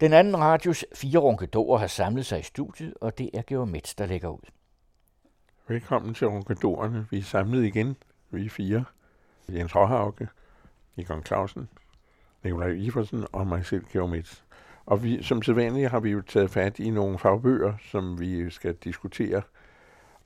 Den anden radios 4 runkedorer har samlet sig i studiet, og det er GeoMeds, der lægger ud. Velkommen til runkedorerne. Vi er samlet igen. Vi er 4. Jens Raahauge, Egon Clausen, Nikolaj Iversen og mig selv, GeoMeds. Og vi, som sædvanligt har vi jo taget fat i nogle fagbøger, som vi skal diskutere.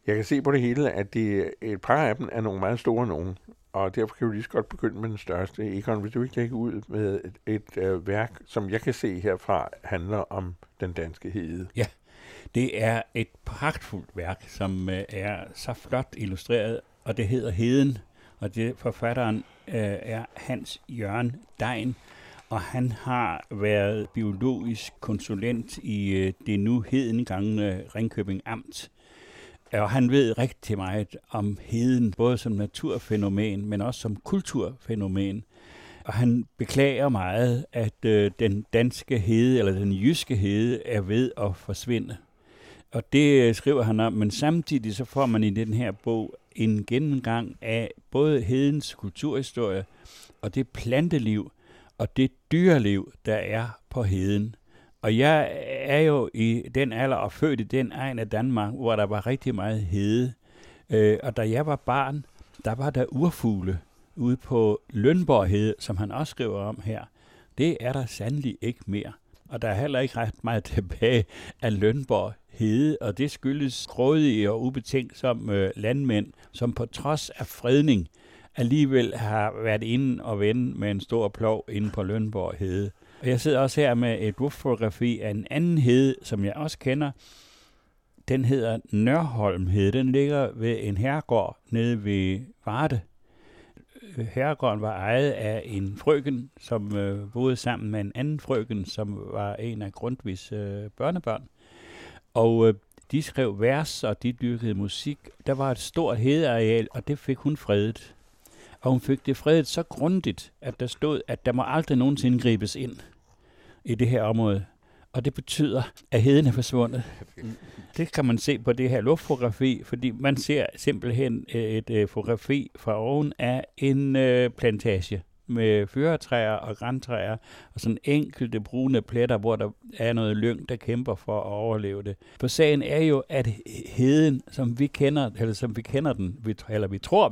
Jeg kan se på det hele, at et par af dem er nogle meget store nogen, og derfor kan vi lige så godt begynde med den største. Egon, vil du ikke lægge ud med et værk, som jeg kan se herfra, handler om den danske hede? Ja, det er et pragtfuldt værk, som er så flot illustreret, og det hedder Heden, og det forfatteren er Hans Jørgen Degn, og han har været biologisk konsulent i det nu hedengangne Ringkøbing Amt. Og han ved rigtig meget om heden, både som naturfænomen, men også som kulturfænomen. Og han beklager meget, at den danske hede, eller den jyske hede, er ved at forsvinde. Og det skriver han om, men samtidig så får man i den her bog en gennemgang af både hedens kulturhistorie, og det planteliv, og det dyreliv, der er på heden. Og jeg er jo i den alder og født i den egn af Danmark, hvor der var rigtig meget hede. Og da jeg var barn, der var der urfugle ude på Lønborg-hede, som han også skriver om her. Det er der sandelig ikke mere. Og der er heller ikke ret meget tilbage af Lønborg-hede, og det skyldes grådige og ubetænksomme landmænd, som på trods af fredning alligevel har været inde og vende med en stor plov inde på Lønborg-hede. Og jeg sidder også her med et luftfotografi af en anden hede, som jeg også kender. Den hedder Nørholm-hede. Den ligger ved en herregård nede ved Varde. Herregården var ejet af en frøken, som boede sammen med en anden frøken, som var en af Grundtvigs børnebørn. Og de skrev vers, og de dyrkede musik. Der var et stort hedeareal, og det fik hun fredet. Og hun fik det fredet så grundigt, at der stod, at der må aldrig nogensinde gribes ind i det her område. Og det betyder, at heden er forsvundet. Det kan man se på det her luftfotografi, fordi man ser simpelthen et fotografi fra oven af en plantage med føretræer og grantræer og sådan enkelte brune pletter, hvor der er noget lyng, der kæmper for at overleve det. For sagen er jo, at heden, vi tror, vi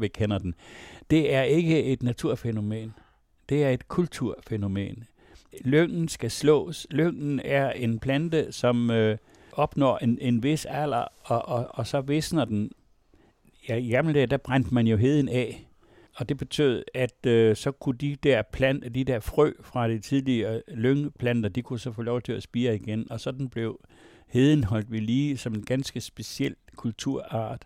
kender den, det er ikke et naturfænomen. Det er et kulturfænomen. Lyngen skal slås. Lyngen er en plante, som opnår en vis alder, og så visner den. Ja, i gamle dage, der brændte man jo heden af. Og det betød, at så kunne de der frø fra de tidligere lyngplanter, de kunne så få lov til at spire igen. Og sådan blev heden holdt ved lige som en ganske speciel kulturart.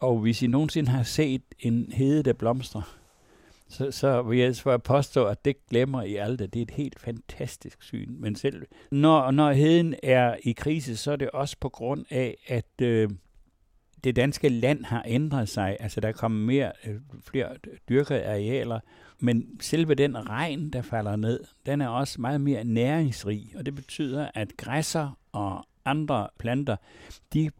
Og hvis I nogensinde har set en hede, der blomstrer, så vil jeg altså påstå, at det glemmer I aldrig. Det er et helt fantastisk syn. Men selv når heden er i krise, så er det også på grund af, at det danske land har ændret sig, altså der er kommet flere dyrkede arealer, men selve den regn, der falder ned, den er også meget mere næringsrig, og det betyder, at græsser og andre planter, de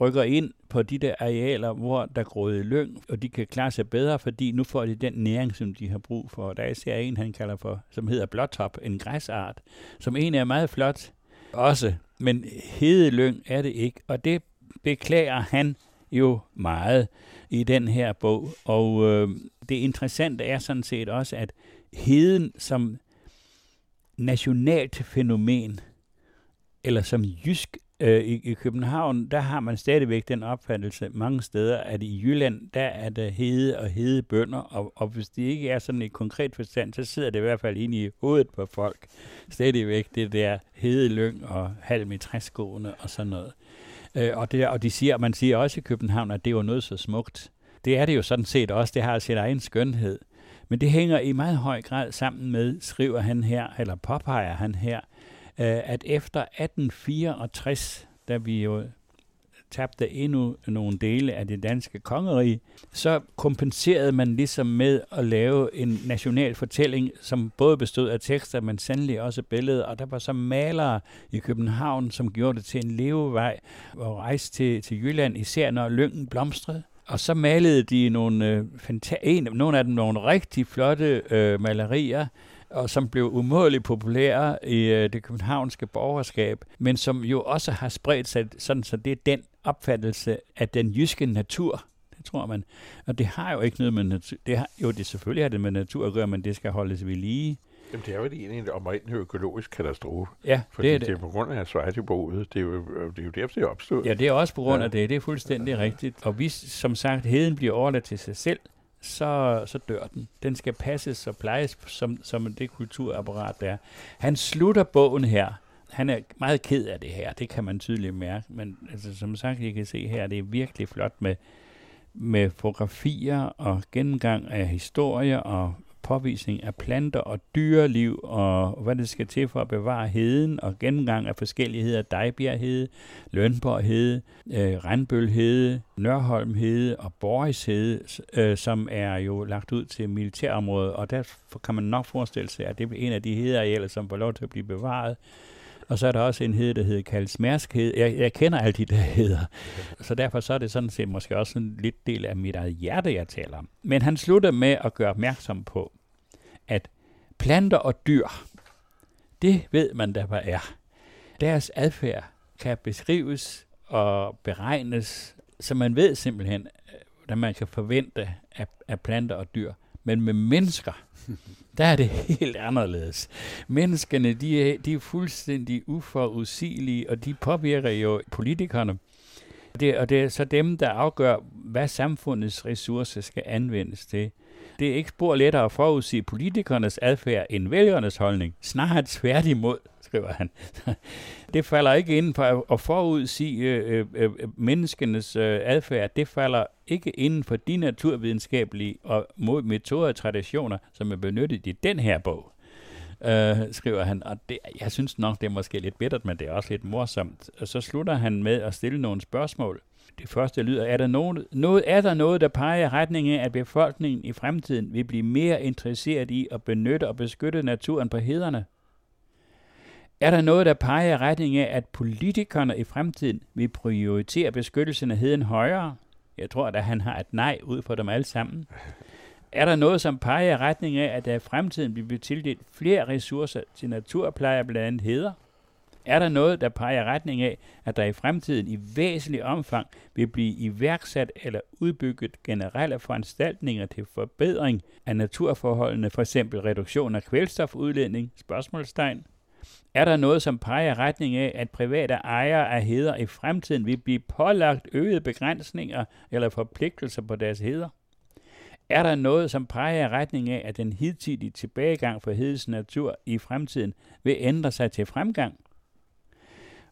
rykker ind på de der arealer, hvor der groede lyng, og de kan klare sig bedre, fordi nu får de den næring, som de har brug for. Der er især en, han kalder for, som hedder Blåtop, en græsart, som egentlig er meget flot også, men hedelyng er det ikke, og det beklager han jo meget i den her bog. Og det interessante er sådan set også, at heden som nationalt fænomen, eller som jysk i København, der har man stadigvæk den opfattelse mange steder, at i Jylland, der er der hede og hedebønder, og hvis det ikke er sådan i konkret forstand, så sidder det i hvert fald inde i hovedet på folk. Stadigvæk det der hedelyng og halm i træskoene og sådan noget. Man siger også i København, at det var noget så smukt. Det er det jo sådan set også, det har sin egen skønhed. Men det hænger i meget høj grad sammen med, skriver han her, eller påpeger han her, at efter 1864, da vi jo tabte endnu nogle dele af det danske kongerige, så kompenserede man ligesom med at lave en national fortælling, som både bestod af tekster, men sandelig også billeder, og der var så malere i København, som gjorde det til en levevej og rejse til Jylland, især når lyngen blomstrede. Og så malede de nogle af dem nogle rigtig flotte malerier, og som blev umådeligt populære i det københavnske borgerskab, men som jo også har spredt sig sådan, så det er den opfattelse af den jyske natur, det tror man. Og det har jo ikke noget med natur. Det har, jo, det selvfølgelig har det med natur at gøre, men det skal holdes ved lige. Jamen, det er jo en omrindende økologisk katastrofe. Ja, fordi det er det. Det er på grund af svejtebruget. Det er jo derfor, det er opstået. Ja, det er også på grund af det. Det er fuldstændig rigtigt. Og hvis, som sagt, heden bliver overladt til sig selv, så dør den. Den skal passes og plejes, som det kulturapparat, der er. Han slutter bogen her. Han er meget ked af det her. Det kan man tydeligt mærke. Men altså, som sagt, I kan se her, det er virkelig flot med fotografier og gennemgang af historier og påvisning af planter og dyreliv og hvad det skal til for at bevare heden og gennemgang af forskellige heder, Dejbjerg-hede, Lønborg-hede, Randbøl-hede, Nørholm-hede og Borges-hede, som er jo lagt ud til militærområdet, og der kan man nok forestille sig, at det er en af de hedearealer, som får lov til at blive bevaret. Og så er der også en hede, der hedder Kald Smerskhed. Jeg kender alle de der heder. Så derfor så er det sådan set måske også en lidt del af mit eget hjerte, jeg taler om. Men han slutter med at gøre opmærksom på, at planter og dyr, det ved man da, hvad er. Deres adfærd kan beskrives og beregnes, så man ved simpelthen, hvad man kan forvente af planter og dyr. Men med mennesker, der er det helt anderledes. Menneskene, de er fuldstændig uforudsigelige, og de påvirker jo politikerne. Og det er så dem, der afgør, hvad samfundets ressourcer skal anvendes til. Det er ikke spor lettere at forudsige politikernes adfærd end vælgernes holdning. Snarere tværtimod, skriver han. Det falder ikke inden for at forudsige menneskenes adfærd. Det falder ikke inden for de naturvidenskabelige og metoder og traditioner, som er benyttet i den her bog, skriver han. Og det, jeg synes nok, det er måske lidt bittert, men det er også lidt morsomt. Og så slutter han med at stille nogle spørgsmål. Det første lyder, er der noget, der peger i retning af, at befolkningen i fremtiden vil blive mere interesseret i at benytte og beskytte naturen på hederne? Er der noget, der peger i retning af, at politikerne i fremtiden vil prioritere beskyttelsen af heden højere? Jeg tror, at han har et nej ud for dem alle sammen. Er der noget, som peger i retning af, at der i fremtiden vil blive tildelt flere ressourcer til naturpleje blandt andet heder? Er der noget, der peger retning af, at der i fremtiden i væsentlig omfang vil blive iværksat eller udbygget generelle foranstaltninger til forbedring af naturforholdene, f.eks. reduktion af kvælstofudledning? Spørgsmålstegn. Er der noget, som peger retning af, at private ejere af heder i fremtiden vil blive pålagt øgede begrænsninger eller forpligtelser på deres heder? Er der noget, som peger i retning af, at den hidtidige tilbagegang for hedens natur i fremtiden vil ændre sig til fremgang?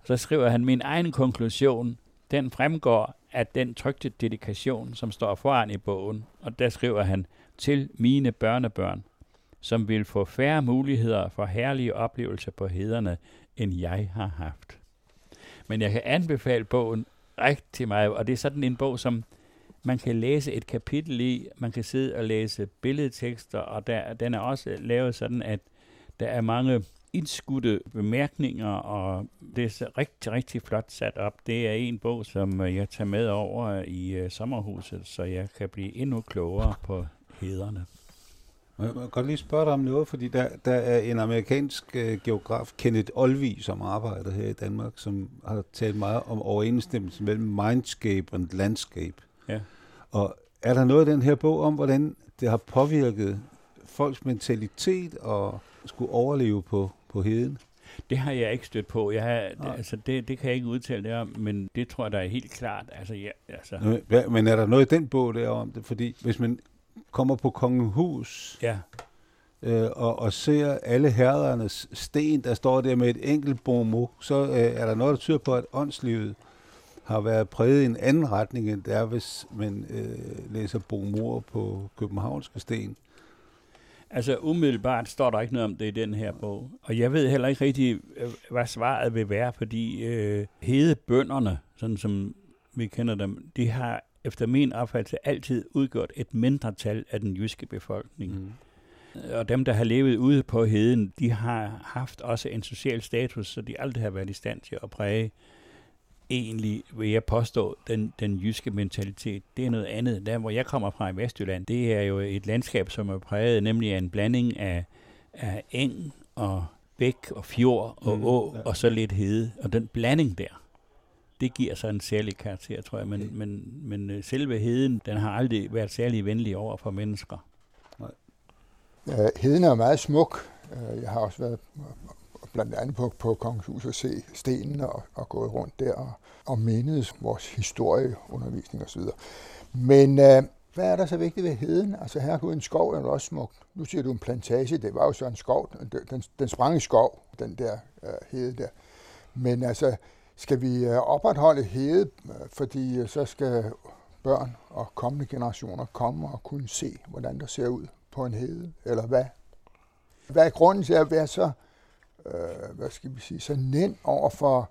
Så skriver han, min egen konklusion, den fremgår af den trykte dedikation, som står foran i bogen. Og der skriver han, til mine børnebørn, som vil få færre muligheder for herlige oplevelser på hederne, end jeg har haft. Men jeg kan anbefale bogen rigtig meget, og det er sådan en bog, som man kan læse et kapitel i, man kan sidde og læse billedtekster, og den er også lavet sådan, at der er mange indskudte bemærkninger, og det er så rigtig, rigtig flot sat op. Det er en bog, som jeg tager med over i sommerhuset, så jeg kan blive endnu klogere på hederne. Jeg kan godt lige spørge dig om noget, fordi der er en amerikansk geograf, Kenneth Olwig, som arbejder her i Danmark, som har talt meget om overensstemmelsen mellem mindscape og landscape. Ja. Og er der noget i den her bog om, hvordan det har påvirket folks mentalitet og skulle overleve på heden? Det har jeg ikke stødt på. Det kan jeg ikke udtale det om, men det tror jeg, der er helt klart. Men er der noget i den bog der om det? Fordi hvis man kommer på Kongehus og ser alle herredernes sten, der står der med et enkelt bomo, så er der noget, der tyder på, at åndslivet har været præget i en anden retning, end der, hvis man læser bomoer på københavnske sten. Altså umiddelbart står der ikke noget om det i den her bog. Og jeg ved heller ikke rigtig, hvad svaret vil være, fordi hedebønderne, sådan som vi kender dem, de har efter min opfattelse altid udgjort et mindretal af den jyske befolkning. Mm. Og dem, der har levet ude på heden, de har haft også en social status, så de aldrig har været i stand til at præge. Egentlig vil jeg påstå, den jyske mentalitet, det er noget andet. Der, hvor jeg kommer fra i Vestjylland, det er jo et landskab, som er præget nemlig af en blanding af af eng og bæk og fjord og å, og så lidt hede. Og den blanding der, det giver så en særlig karakter, tror jeg. Men selve heden, den har aldrig været særlig venlig over for mennesker. Nej. Heden er meget smuk. Jeg har også været blandt andet på Kongehus og se stenene og gået rundt der og mindes vores historieundervisning osv. Men hvad er der så vigtigt ved heden? Altså herregud, en skov er jo også smukt. Nu siger du en plantage, det var jo så en skov. Den sprang i skov, den der hede der. Men altså, skal vi opretholde hede, fordi så skal børn og kommende generationer komme og kunne se, hvordan der ser ud på en hede, eller hvad? Hvad er grunden til at være så, så nem over for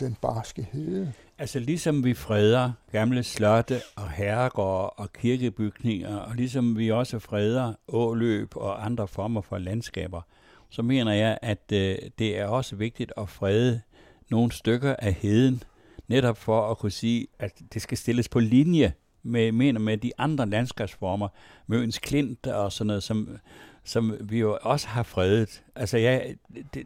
den barske hede? Altså ligesom vi freder gamle slotte og herregårde og kirkebygninger, og ligesom vi også freder åløb og andre former for landskaber, så mener jeg, at det er også vigtigt at frede nogle stykker af heden, netop for at kunne sige, at det skal stilles på linje med de andre landskabsformer, Møns Klint og sådan noget, som vi jo også har fredet. Altså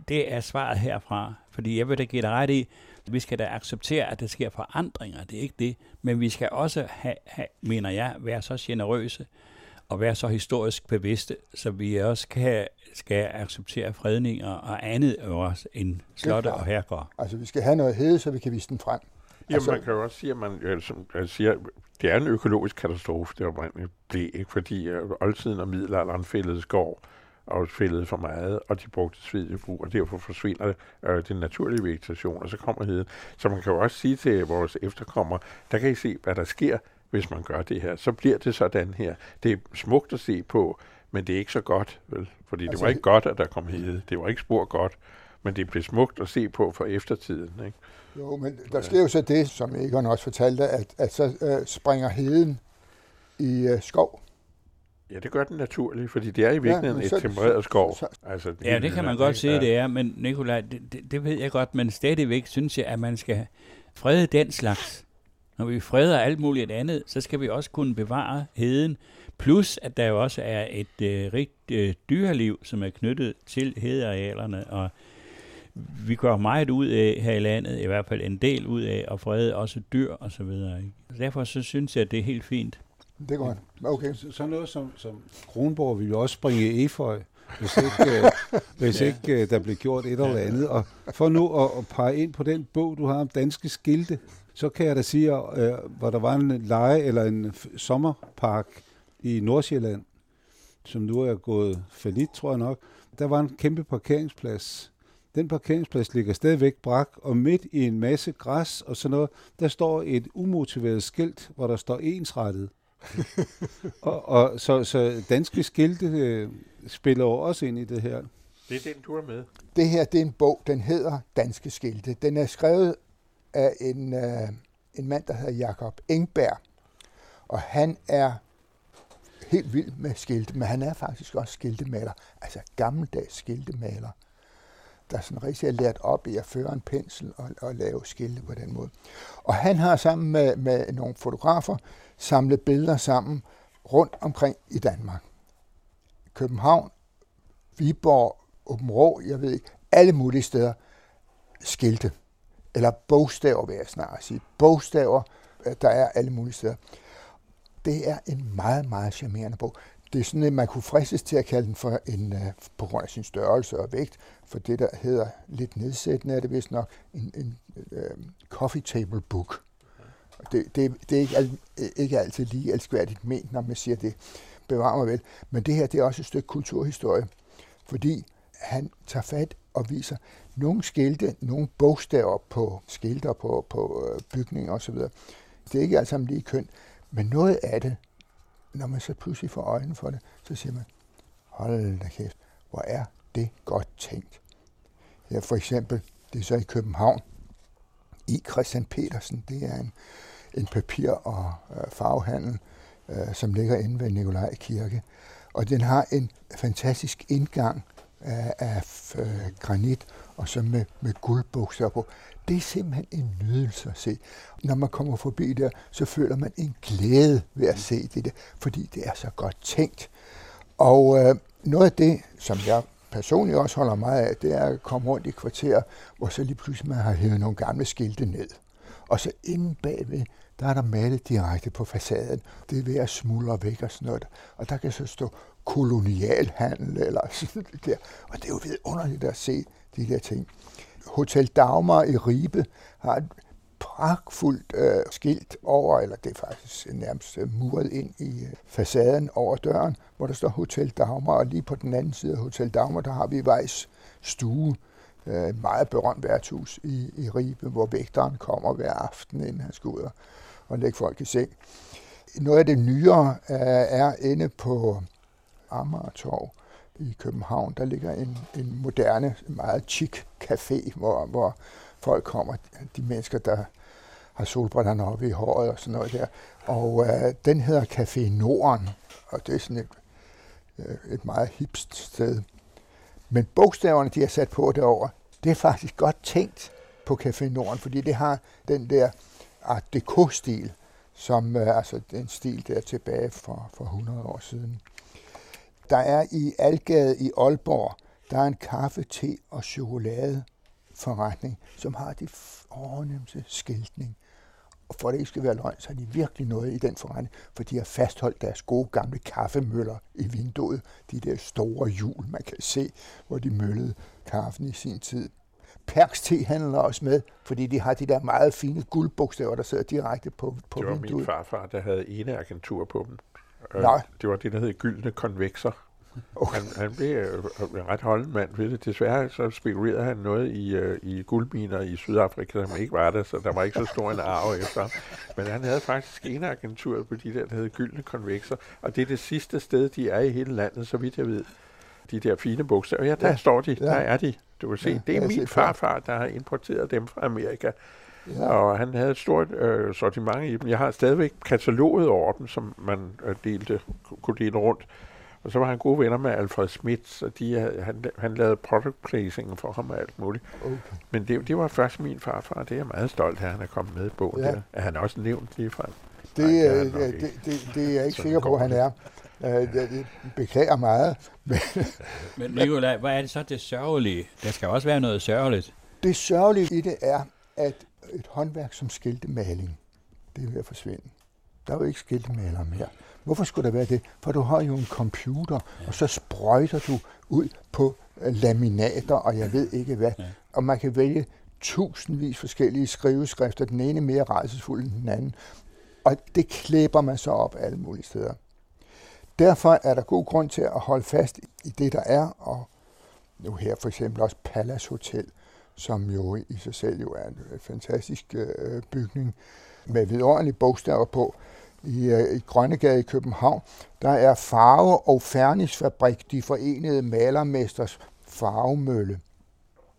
det er svaret herfra, fordi jeg vil da give dig ret i, vi skal da acceptere, at der sker forandringer, det er ikke det, men vi skal også have, mener jeg, være så generøse og være så historisk bevidste, så vi også skal acceptere fredninger og andet også end slotte og herregård. Altså vi skal have noget hede, så vi kan vise den frem. Ja, man kan jo også sige, at det er en økologisk katastrofe, det oprindeligt blev, ikke? Fordi oldtiden og middelalderen fældede skov og fældede for meget, og de brugte svedjebrug, og derfor forsvinder den naturlige vegetation, og så kommer heden. Så man kan jo også sige til vores efterkommere, der kan I se, hvad der sker, hvis man gør det her. Så bliver det sådan her. Det er smukt at se på, men det er ikke så godt, vel? Fordi det var ikke godt, at der kom hede. Det var ikke spor godt, men det blev smukt at se på for eftertiden, ikke? Jo, men der sker jo så det, som Egon også fortalte, at så springer heden i skov. Ja, det gør den naturligt, fordi det er i virkeligheden et tempereret skov. Altså, det kan man godt se, det er, men Nikolaj, det ved jeg godt, men stadigvæk synes jeg, at man skal frede den slags. Når vi freder alt muligt andet, så skal vi også kunne bevare heden, plus at der jo også er et rigt dyreliv, som er knyttet til hedearealerne, og vi går meget ud af her i landet, i hvert fald en del ud af, og frede også dyr og så videre. Ikke? Derfor så synes jeg, at det er helt fint. Det er godt. Okay. Så noget som Kronborg ville også springe efeu, hvis ikke der blev gjort et eller andet. Og for nu at pege ind på den bog, du har om danske skilte, så kan jeg da sige, hvor der var en leje eller en sommerpark i Nordsjælland, som nu er gået fallit, tror jeg nok. Der var en kæmpe parkeringsplads. Den parkeringsplads ligger stadigvæk brak, og midt i en masse græs og sådan noget, der står et umotiveret skilt, hvor der står ensrettet. og så danske skilte spiller også ind i det her. Det er den, du er med. Det her, det er en bog, den hedder Danske Skilte. Den er skrevet af en mand, der hedder Jakob Engberg, og han er helt vild med skilte, men han er faktisk også skiltemaler, altså gammeldags skiltemaler, der sådan rigtig er lært op i at føre en pensel og lave skilte på den måde. Og han har sammen med nogle fotografer samlet billeder sammen rundt omkring i Danmark. København, Viborg, Aabenraa, jeg ved ikke, alle mulige steder skilte. Eller bogstaver, vil jeg snarere sige. Bogstaver, der er alle mulige steder. Det er en meget, meget charmerende bog. Det er sådan, at man kunne fristes til at kalde den for en, på grund af sin størrelse og vægt, for det, der hedder lidt nedsættende, er det vist nok en coffee table book. Det er ikke altid lige elskværdigt ment, når man siger det. Bevar mig vel. Men det her, det er også et stykke kulturhistorie, fordi han tager fat og viser nogle skilte, nogle bogstaver på skilter, på bygninger osv. Det er ikke alt sammen lige kønt, men noget af det, når man så pludselig får øjnene for det, så siger man, hold da kæft, hvor er det godt tænkt. Ja, for eksempel, det er så i København, i Christian Petersen, det er en papir- og farvehandel, som ligger inde ved Nikolaj Kirke. Og den har en fantastisk indgang af granit, og så med guldbukser på. Det er simpelthen en nydelse at se. Når man kommer forbi der, så føler man en glæde ved at se det der, fordi det er så godt tænkt. Og noget af det, som jeg personligt også holder meget af, det er at komme rundt i kvarterer, hvor så lige pludselig man har hævet nogle gamle skilte ned. Og så inde bagved, der er der malet direkte på facaden. Det er ved at smuldre væk og sådan noget. Og der kan så stå kolonialhandel eller sådan noget der. Og det er jo vidunderligt at se de der ting. Hotel Dagmar i Ribe har et pragtfuldt skilt over, eller det er faktisk nærmest muret ind i facaden over døren, hvor der står Hotel Dagmar, og lige på den anden side af Hotel Dagmar, der har vi Vejs stue, et meget berømt værtshus i Ribe, hvor vægteren kommer hver aften, inden han skal ud og lægge folk i seng. Noget af det nyere er inde på Amagertorv i København. Der ligger en moderne, meget chic café, hvor folk kommer, de mennesker, der har solbrillerne oppe i håret og sådan noget der. Og den hedder Café Norden, og det er sådan et meget hipst sted. Men bogstaverne, de har sat på derovre, det er faktisk godt tænkt på Café Norden, fordi det har den der Art Deco-stil, som altså den stil der tilbage for 100 år siden. Der er i Algade i Aalborg, der er en kaffe, te og chokoladeforretning, som har de fornemmeste skiltning. Og for det ikke skal være løgn, så er de virkelig noget i den forretning, for de har fastholdt deres gode gamle kaffemøller i vinduet. De der store hjul, man kan se, hvor de møllede kaffen i sin tid. Perks te handler også med, fordi de har de der meget fine guldbogstaver, der sidder direkte på vinduet. Det var min farfar, der havde ene agentur på dem. Nej. Det var det, der hed gyldne konvekser. Okay. Han blev ret holdmand ved det. Desværre så spekulerede han noget i guldminer i Sydafrika, som ikke var der, så der var ikke så stor en arve efter. Men han havde faktisk en agentur på de der hed gyldne konvekser, og det er det sidste sted, de er i hele landet, så vidt jeg ved. De der fine bogstaver, ja, der står de, der er de. Du kan se, det er min farfar, der har importeret dem fra Amerika. Ja. Og han havde et stort sortiment i dem. Jeg har stadigvæk kataloget over dem, som man kunne dele rundt. Og så var han gode venner med Alfred Smith, og han lavede product placing for ham og alt muligt. Okay. Men det var først min farfar, og det er jeg meget stolt af, at han er kommet med i bogen. Ja. Der. Er han også nævnt ligefrem? Det er jeg ikke sikker på, han er. Jeg beklager meget. Men Nikolaj, hvad er det så det sørgelige? Der skal også være noget sørgeligt. Det sørgelige i det er, at et håndværk som skiltemaling, det er ved at forsvinde. Der er jo ikke skiltemalere mere. Hvorfor skulle der være det? For du har jo en computer, og så sprøjter du ud på laminater, og jeg ved ikke hvad. Og man kan vælge tusindvis forskellige skriveskrifter, den ene mere rædselsfuld end den anden. Og det klæber man så op alle mulige steder. Derfor er der god grund til at holde fast i det, der er, og nu her for eksempel også Palace Hotel, som jo i sig selv jo er en fantastisk bygning med vidunderlige bogstaver på. I Grønnegade i København, der er Farve- og Fernisfabrik, de forenede malermesters farvemølle.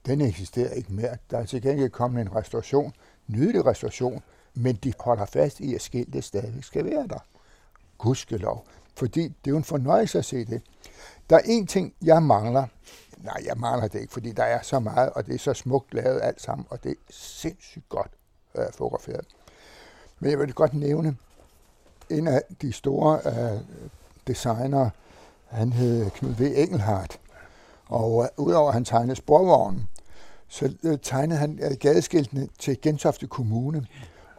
Den eksisterer ikke mere. Der er til gengæld kommet en restauration, nydelig restauration, men de holder fast i, at skiltet stadig skal være der. Gudskelov, fordi det er jo en fornøjelse at se det. Der er én ting, jeg mangler. Nej, jeg mangler det ikke, fordi der er så meget, og det er så smukt lavet alt sammen, og det er sindssygt godt fotograferet. Men jeg vil godt nævne, en af de store designer, han hed Knud W. Engelhardt, og udover at han tegnede sporvognen, så tegnede han gadeskiltene til Gentofte Kommune,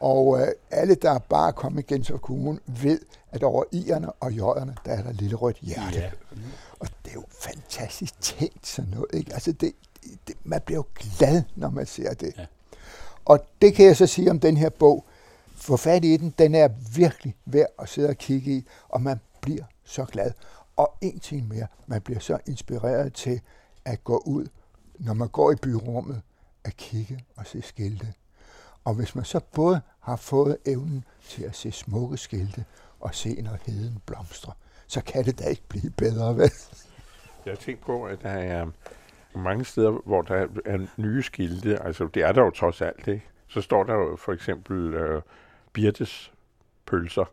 og alle, der bare kom i Gentofte Kommune, ved, at over i'erne og j'erne, der er der lille rødt hjerte. Ja. Og det er jo fantastisk tænkt sådan noget, ikke? Altså, man bliver jo glad, når man ser det. Ja. Og det kan jeg så sige om den her bog, få fat i den er virkelig værd at sidde og kigge i, og man bliver så glad. Og en ting mere, man bliver så inspireret til at gå ud, når man går i byrummet, at kigge og se skilte. Og hvis man så både har fået evnen til at se smukke skilte og se, når heden blomstrer, så kan det da ikke blive bedre, vel? Jeg tænker på, at der er mange steder, hvor der er nye skilte. Altså, det er der jo trods alt, ikke? Så står der jo for eksempel Birtes pølser,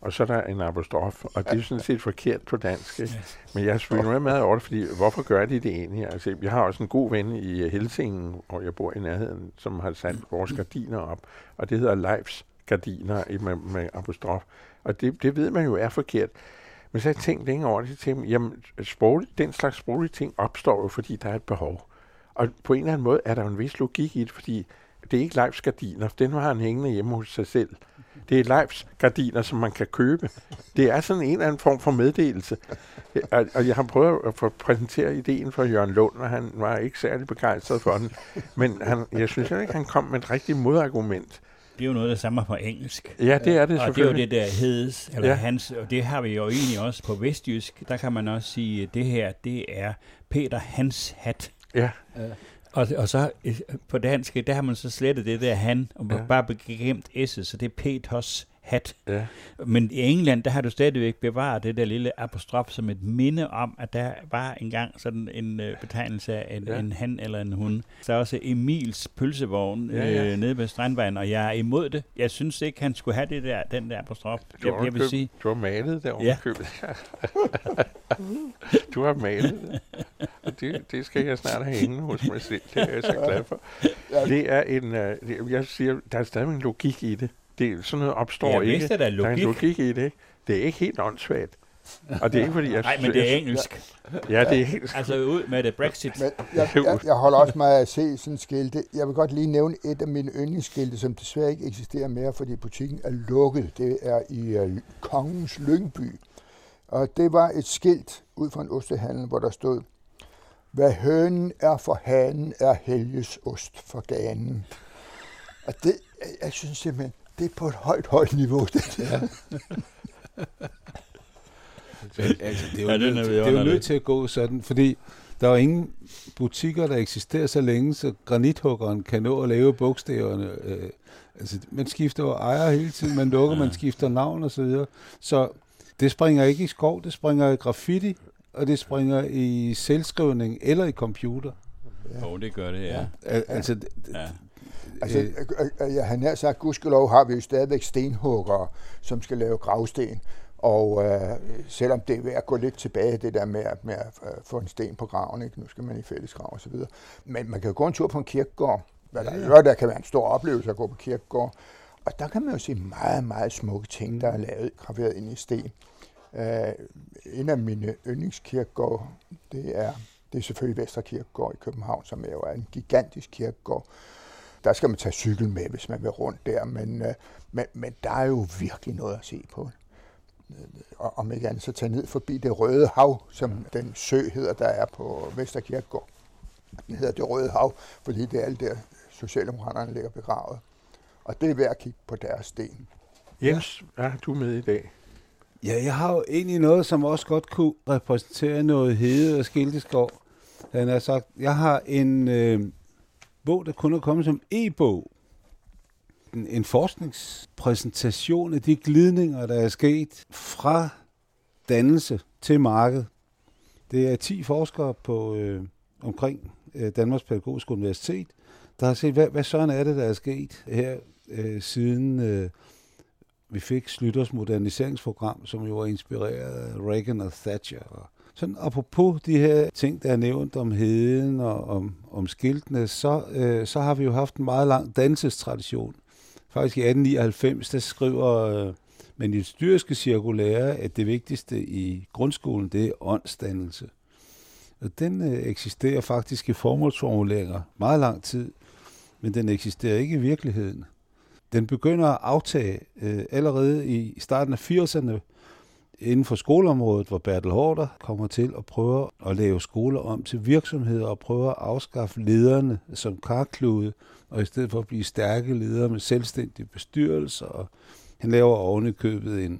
og så er der en apostrof, og det er sådan set forkert på dansk. Ikke? Men jeg er selvfølgelig meget over det, fordi hvorfor gør de det egentlig? Altså, jeg har også en god ven i Helsingen, hvor jeg bor i nærheden, som har sat vores gardiner op, og det hedder Leifs gardiner med apostrof, og det ved man jo er forkert. Men så har jeg tænkt længe over det, så tænkte jeg, jamen, sprogligt, den slags sproglige ting opstår jo, fordi der er et behov. Og på en eller anden måde er der en vis logik i det, fordi det er ikke Leifs gardiner, den har han hængende hjemme hos sig selv. Det er Leifs gardiner, som man kan købe. Det er sådan en eller anden form for meddelelse. Og jeg har prøvet at præsentere ideen for Jørgen Lund, og han var ikke særlig begejstret for den. Men jeg synes ikke, han kom med et rigtigt modargument. Det er jo noget, der samler på engelsk. Ja, det er det selvfølgelig. Og det er jo det, der hedes, eller ja. Hans, og det har vi jo egentlig også på vestjysk. Der kan man også sige, at det her, det er Peter Hans hat. Ja. Og så på dansk, der har man så slettet det der han, og bare gemt s'et, så det er Peters hat. Ja. Men i England, der har du stadigvæk bevaret det der lille apostrof som et minde om, at der var engang sådan en betegnelse af en han eller en hun. Så er også Emils pølsevogn nede ved Strandbanen, og jeg er imod det. Jeg synes ikke, han skulle have det der, den der apostrof. Jeg vil sige, du har malet det ovenkøbet. Du har malet det. Det skal jeg snart have inde hos mig selv. Det er jeg så glad for. Det er jeg siger, der er stadig en logik i det. Det sådan noget opstår ikke. Vidste, der er en logik i det. Det er ikke helt åndssvagt. Og det er ikke fordi nej, men det er engelsk. Ja, det er engelsk. Altså ud med det Brexit. Men jeg holder også meget af at se sådan skilte. Jeg vil godt lige nævne et af mine yndlingsskilte, som desværre ikke eksisterer mere, fordi butikken er lukket. Det er i Kongens Lyngby. Og det var et skilt ud fra en ostehandel, hvor der stod: "Hvad hønen er for hanen, er Helges ost for ganen." Og det, jeg synes simpelthen, det er på et højt niveau, det der. Altså, det er jo nødt til at gå sådan, fordi der er ingen butikker, der eksisterer så længe, så granithuggeren kan nå at lave bogstaverne. Altså, man skifter ejer hele tiden, man lukker, man skifter navn og så videre. Så det springer ikke i skov, det springer i graffiti, og det springer i selvskrivning eller i computer. Ja. Oh, det gør det, ja. Altså... Ja. Altså, han har sagt, gudskelov har vi jo stadigvæk stenhuggere, som skal lave gravsten, og selvom det er ved at gå lidt tilbage, det der med at få en sten på graven, ikke? Nu skal man i fællesgrav og så videre. Men man kan jo gå en tur på en kirkegård, der kan være en stor oplevelse at gå på kirkegård, og der kan man jo se meget, meget smukke ting, der er lavet, graveret ind i sten. En af mine yndlingskirkegård, det er selvfølgelig Vesterkirkegård i København, som jo er en gigantisk kirkegård. Der skal man tage cykel med, hvis man vil rundt der, men der er jo virkelig noget at se på. Og om ikke andet, så tage ned forbi det Røde Hav, som den sø hedder, der er på Vesterkirkegård. Den hedder det Røde Hav, fordi det er alle der socialdemokraterne ligger begravet. Og det er værd at kigge på deres sten. Jens, hvad har du med i dag? Ja, jeg har jo egentlig noget, som også godt kunne repræsentere noget hede og skilteskov. Han har sagt, jeg har en... bog, der kun er kommet som e-bog. En forskningspræsentation af de glidninger, der er sket fra dannelse til marked. Det er 10 forskere på omkring Danmarks Pædagogiske Universitet, der har set, hvad sådan er det, der er sket her siden vi fik Schlüters moderniseringsprogram, som jo var inspireret af Reagan og Thatcher. Og sådan apropos de her ting, der er nævnt om heden og om skiltene, så har vi jo haft en meget lang dansestradition. Faktisk i 1899, der skriver man i det styrske cirkulære, at det vigtigste i grundskolen, det er åndsdannelse. Og den eksisterer faktisk i formålsformuleringer meget lang tid, men den eksisterer ikke i virkeligheden. Den begynder at aftage allerede i starten af 80'erne, inden for skoleområdet, hvor Bertel Haarder kommer til at prøve at lave skoler om til virksomheder og prøve at afskaffe lederne som karklude, og i stedet for at blive stærke ledere med selvstændige bestyrelser. Og han laver ovenikøbet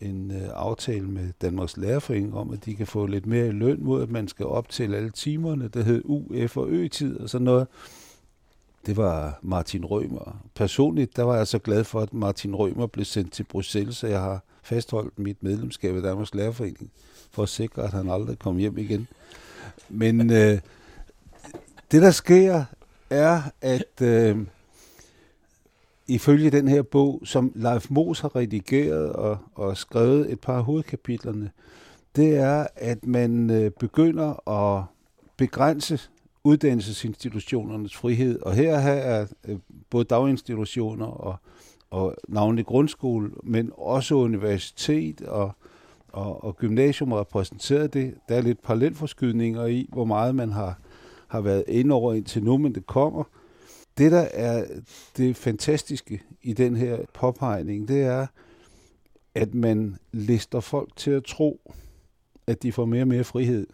en aftale med Danmarks Lærerforening om, at de kan få lidt mere i løn mod, at man skal op til alle timerne, der hed U, F og Ø-tid og sådan noget. Det var Martin Rømer. Personligt, der var jeg så glad for, at Martin Rømer blev sendt til Bruxelles, så jeg har fastholdt mit medlemskab i Danmarks Lærerforening, for at sikre, at han aldrig kom hjem igen. Men det, der sker, er, at ifølge den her bog, som Leif Moos har redigeret og skrevet et par af hovedkapitlerne, det er, at man begynder at begrænse uddannelsesinstitutionernes frihed, og her er både daginstitutioner og navnlig grundskole, men også universitet og Og gymnasium repræsenterede det. Der er lidt parallelforskydninger i, hvor meget man har været indover indtil nu, men det kommer. Det, der er det fantastiske i den her påpegning, det er, at man lister folk til at tro, at de får mere og mere frihed.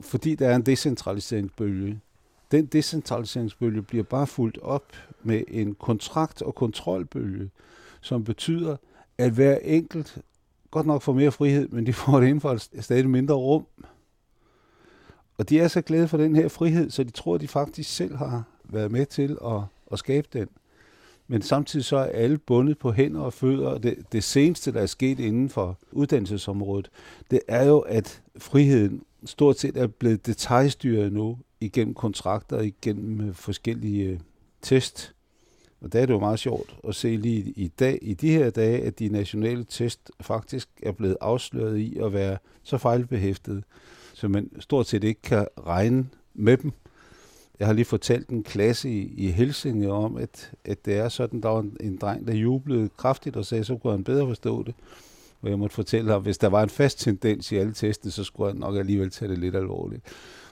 Fordi der er en decentraliseringsbølge. Den decentraliseringsbølge bliver bare fulgt op med en kontrakt- og kontrolbølge, som betyder, at hver enkelt godt nok får mere frihed, men de får det inden for et stadig mindre rum. Og de er så glade for den her frihed, så de tror, at de faktisk selv har været med til at skabe den. Men samtidig så er alle bundet på hænder og fødder, og det seneste, der er sket inden for uddannelsesområdet, det er jo, at friheden stort set er blevet detaljstyret nu igennem kontrakter, igennem forskellige test. Og der er det jo meget sjovt at se lige i dag, i de her dage, at de nationale test faktisk er blevet afsløret i at være så fejlbehæftede, så man stort set ikke kan regne med dem. Jeg har lige fortalt en klasse i Helsinge om, at det er sådan, der var en dreng, der jublede kraftigt og sagde, så kunne han bedre forstå det. Og jeg måtte fortælle ham, hvis der var en fast tendens i alle testene, så skulle han nok alligevel tage det lidt alvorligt.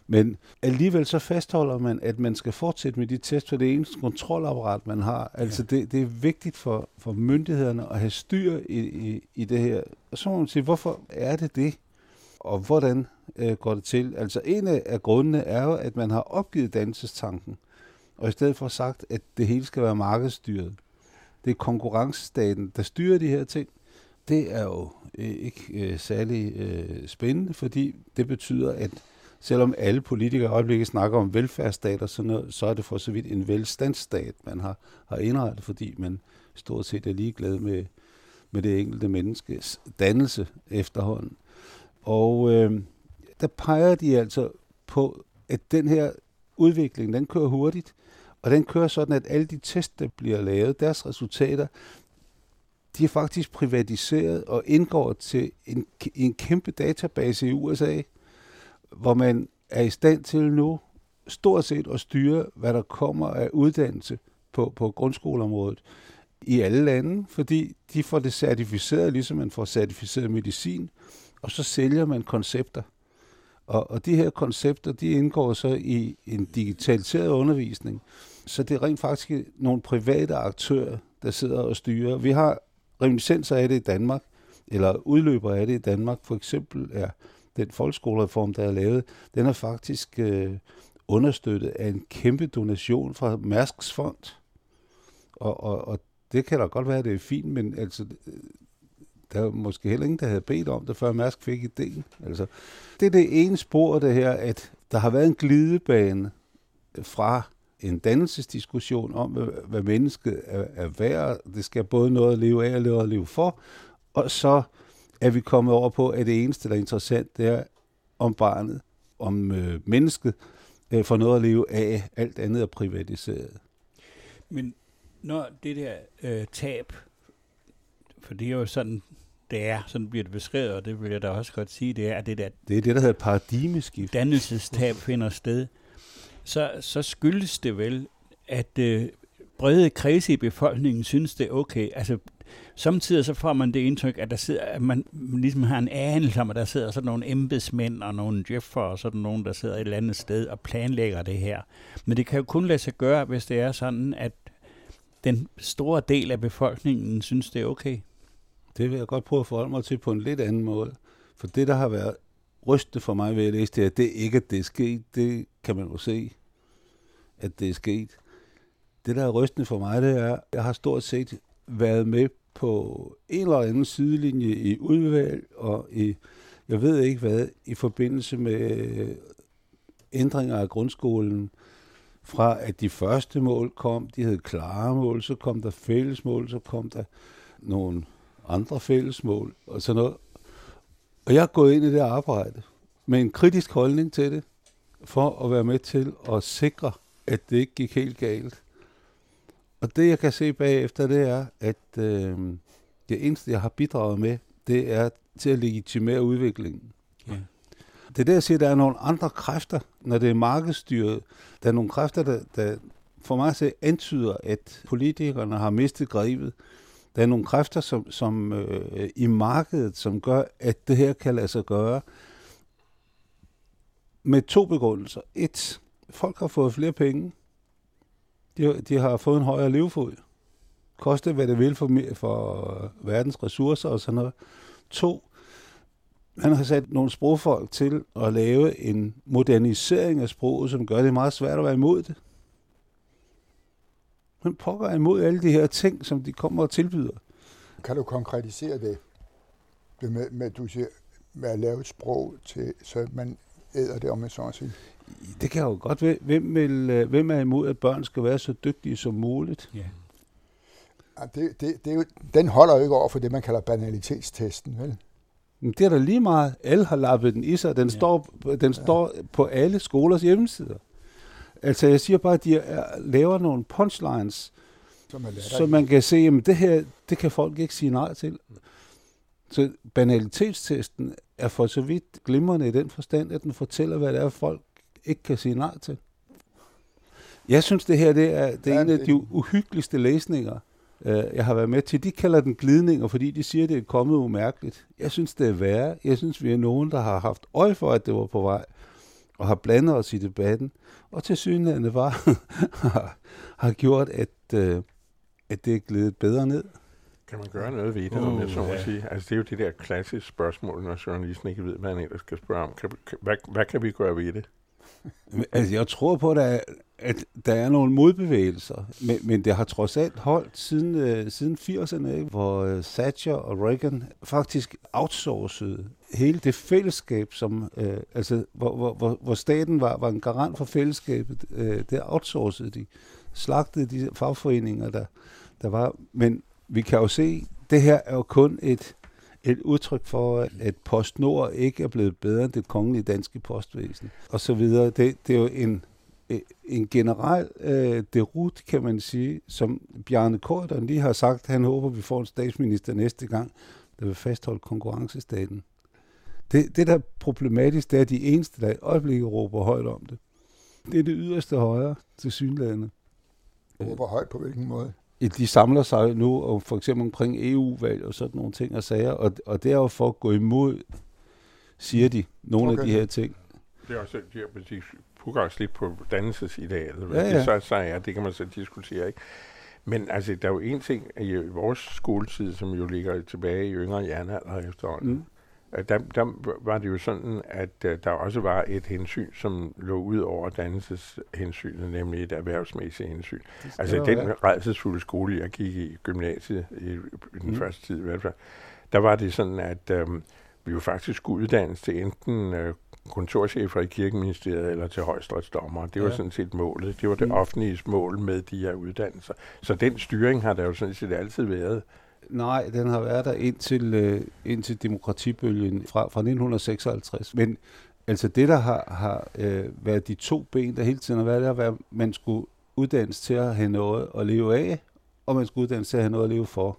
Men alligevel så fastholder man, at man skal fortsætte med de test, for det eneste kontrolapparat, man har. Altså det er vigtigt for myndighederne at have styr i det her. Og så må man sige, hvorfor er det? Og hvordan går det til? Altså en af grundene er jo, at man har opgivet dannelsestanken, og i stedet for sagt, at det hele skal være markedsstyret. Det er konkurrencestaten, der styrer de her ting. Det er jo ikke særlig spændende, fordi det betyder, at selvom alle politikere i øjeblikket snakker om velfærdsstat og sådan noget, så er det for så vidt en velstandsstat, man har indrettet, fordi man stort set er ligeglad med det enkelte menneskes dannelse efterhånden. Og der peger de altså på, at den her udvikling, den kører hurtigt, og den kører sådan, at alle de test, der bliver lavet, deres resultater, de er faktisk privatiseret og indgår til en kæmpe database i USA, hvor man er i stand til nu stort set at styre, hvad der kommer af uddannelse på grundskoleområdet i alle lande, fordi de får det certificeret, ligesom man får certificeret medicin, og så sælger man koncepter. Og de her koncepter, de indgår så i en digitaliseret undervisning, så det er rent faktisk nogle private aktører, der sidder og styrer. Vi har reminiscenser af det i Danmark, eller udløber af det i Danmark, for eksempel er den folkeskolereform, der er lavet, den er faktisk understøttet af en kæmpe donation fra Mærsks Fond. Og det kan da godt være, at det er fint, men altså, der var måske heller ingen, der havde bedt om det, før Mærsk fik idéen. Altså, det er det ene spor, det her, at der har været en glidebane fra en dannelsesdiskussion om, hvad mennesket er værd. Det skal både noget at leve af og noget at leve for. Og så er vi kommet over på, at det eneste, der er interessant, det er om barnet, om mennesket, for noget at leve af. Alt andet er privatiseret. Men når det der tab, for det er jo sådan, det er, sådan bliver det beskrevet, og det vil jeg da også godt sige, det er det der... Det er det, der hedder paradigmeskift. Dannelsestab finder sted. Så skyldes det vel, at brede kredse i befolkningen synes, det er okay. Altså, samtidig så får man det indtryk, at der sidder, at man ligesom har en anelse om, at der sidder sådan nogle embedsmænd og nogle djøffer og sådan nogen, der sidder et eller andet sted og planlægger det her. Men det kan jo kun lade sig gøre, hvis det er sådan, at den store del af befolkningen synes, det er okay. Det vil jeg godt prøve at forholde mig til på en lidt anden måde. For det, der har været rystende for mig ved at læse det her, det er ikke, at det er sket. Det kan man jo se, at det er sket. Det, der er rystende for mig, det er, at jeg har stort set været med på en eller anden sidelinje i udvalg, og i, jeg ved ikke hvad, i forbindelse med ændringer af grundskolen. Fra at de første mål kom, de hed klare mål, så kom der fælles mål, så kom der nogle andre fælles mål og sådan noget. Og jeg er gået ind i det arbejde med en kritisk holdning til det, for at være med til at sikre, at det ikke gik helt galt. Og det, jeg kan se bagefter, det er, at det eneste, jeg har bidraget med, det er til at legitimere udviklingen. Ja. Det er der, jeg siger, at der er nogle andre kræfter, når det er markedsstyret. Der er nogle kræfter, der for mig antyder, at politikerne har mistet grebet. Der er nogle kræfter, som i markedet, som gør, at det her kan lade sig gøre med to begrundelser. 1. Folk har fået flere penge. De har fået en højere levefod. Koste hvad det vil for verdens ressourcer og sådan noget. 2. Man har sat nogle sprogfolk til at lave en modernisering af sproget, som gør det meget svært at være imod det. Man pokker imod alle de her ting, som de kommer og tilbyder. Kan du konkretisere det med at du siger, med at lave et sprog til, så man æder det om en sådan sige? Det kan jo godt være. Hvem er imod, at børn skal være så dygtige som muligt? Ja. Den holder jo ikke over for det, man kalder banalitetstesten, vel? Men det er da lige meget. Alle har lappet den i sig. Den står på alle skolers hjemmesider. Altså jeg siger bare, at de laver nogle punchlines, så man kan se, at det her, det kan folk ikke sige nej til. Så banalitetstesten er for så vidt glimrende i den forstand, at den fortæller, hvad det er, folk ikke kan sige nej til. Jeg synes, det her det er en af de uhyggeligste læsninger, jeg har været med til. De kalder den glidninger, fordi de siger, det er kommet umærkeligt. Jeg synes, det er værre. Jeg synes, vi er nogen, der har haft øje for, at det var på vej, og har blandet os i debatten, og tilsyneladende har gjort, at det er glidet bedre ned. Kan man gøre noget ved det, om jeg så må sige? Altså, det er jo det der klassiske spørgsmål, når journalisten ikke ved, hvad han ellers skal spørge om. Hvad kan vi gøre ved det? Altså, jeg tror på, at der er nogle modbevægelser, men det har trods alt holdt siden 80'erne, ikke? Hvor Thatcher og Reagan faktisk outsourcede hele det fællesskab, som hvor staten var en garant for fællesskabet, det outsourcede de, slagtede de fagforeninger, der var. Men vi kan jo se, det her er jo kun et udtryk for, at PostNord ikke er blevet bedre end det kongelige danske postvæsen, og så videre. Det er jo en generel derud, kan man sige, som Bjarne Corydon lige har sagt, han håber, vi får en statsminister næste gang, der vil fastholde konkurrencestaten. Det der er problematisk, det er de eneste, der i øjeblikket råber højt om det. Det er det yderste højre til synlædende. Råber højt på hvilken måde? De samler sig nu og for eksempel omkring EU-valg og sådan nogle ting og sager, og det er jo for at gå imod, siger de, nogle af de her ting. Det er også, de her pukker lidt på dannelsesidealet. Ja. Det kan man så diskutere, ikke? Men altså, der er jo en ting i vores skoletid, som jo ligger tilbage i yngre jernalder efterhånden, der var det jo sådan, at der også var et hensyn, som lå ud over dannelseshensynet, nemlig et erhvervsmæssigt hensyn. Altså den rædselsfulde skole, jeg gik i gymnasiet i den første tid i hvert fald, der var det sådan, at vi jo faktisk skulle uddannes til enten kontorchefer i Kirkeministeriet eller til højesteretsdommere. Det var sådan set målet. Det var det offentlige mål med de her uddannelser. Så den styring har der jo sådan set altid været. Nej, den har været der indtil demokratibølgen fra 1956. Men altså det, der har været de to ben, der hele tiden har været, det har været, at man skulle uddannes til at have noget at leve af, og man skulle uddannes til at have noget at leve for.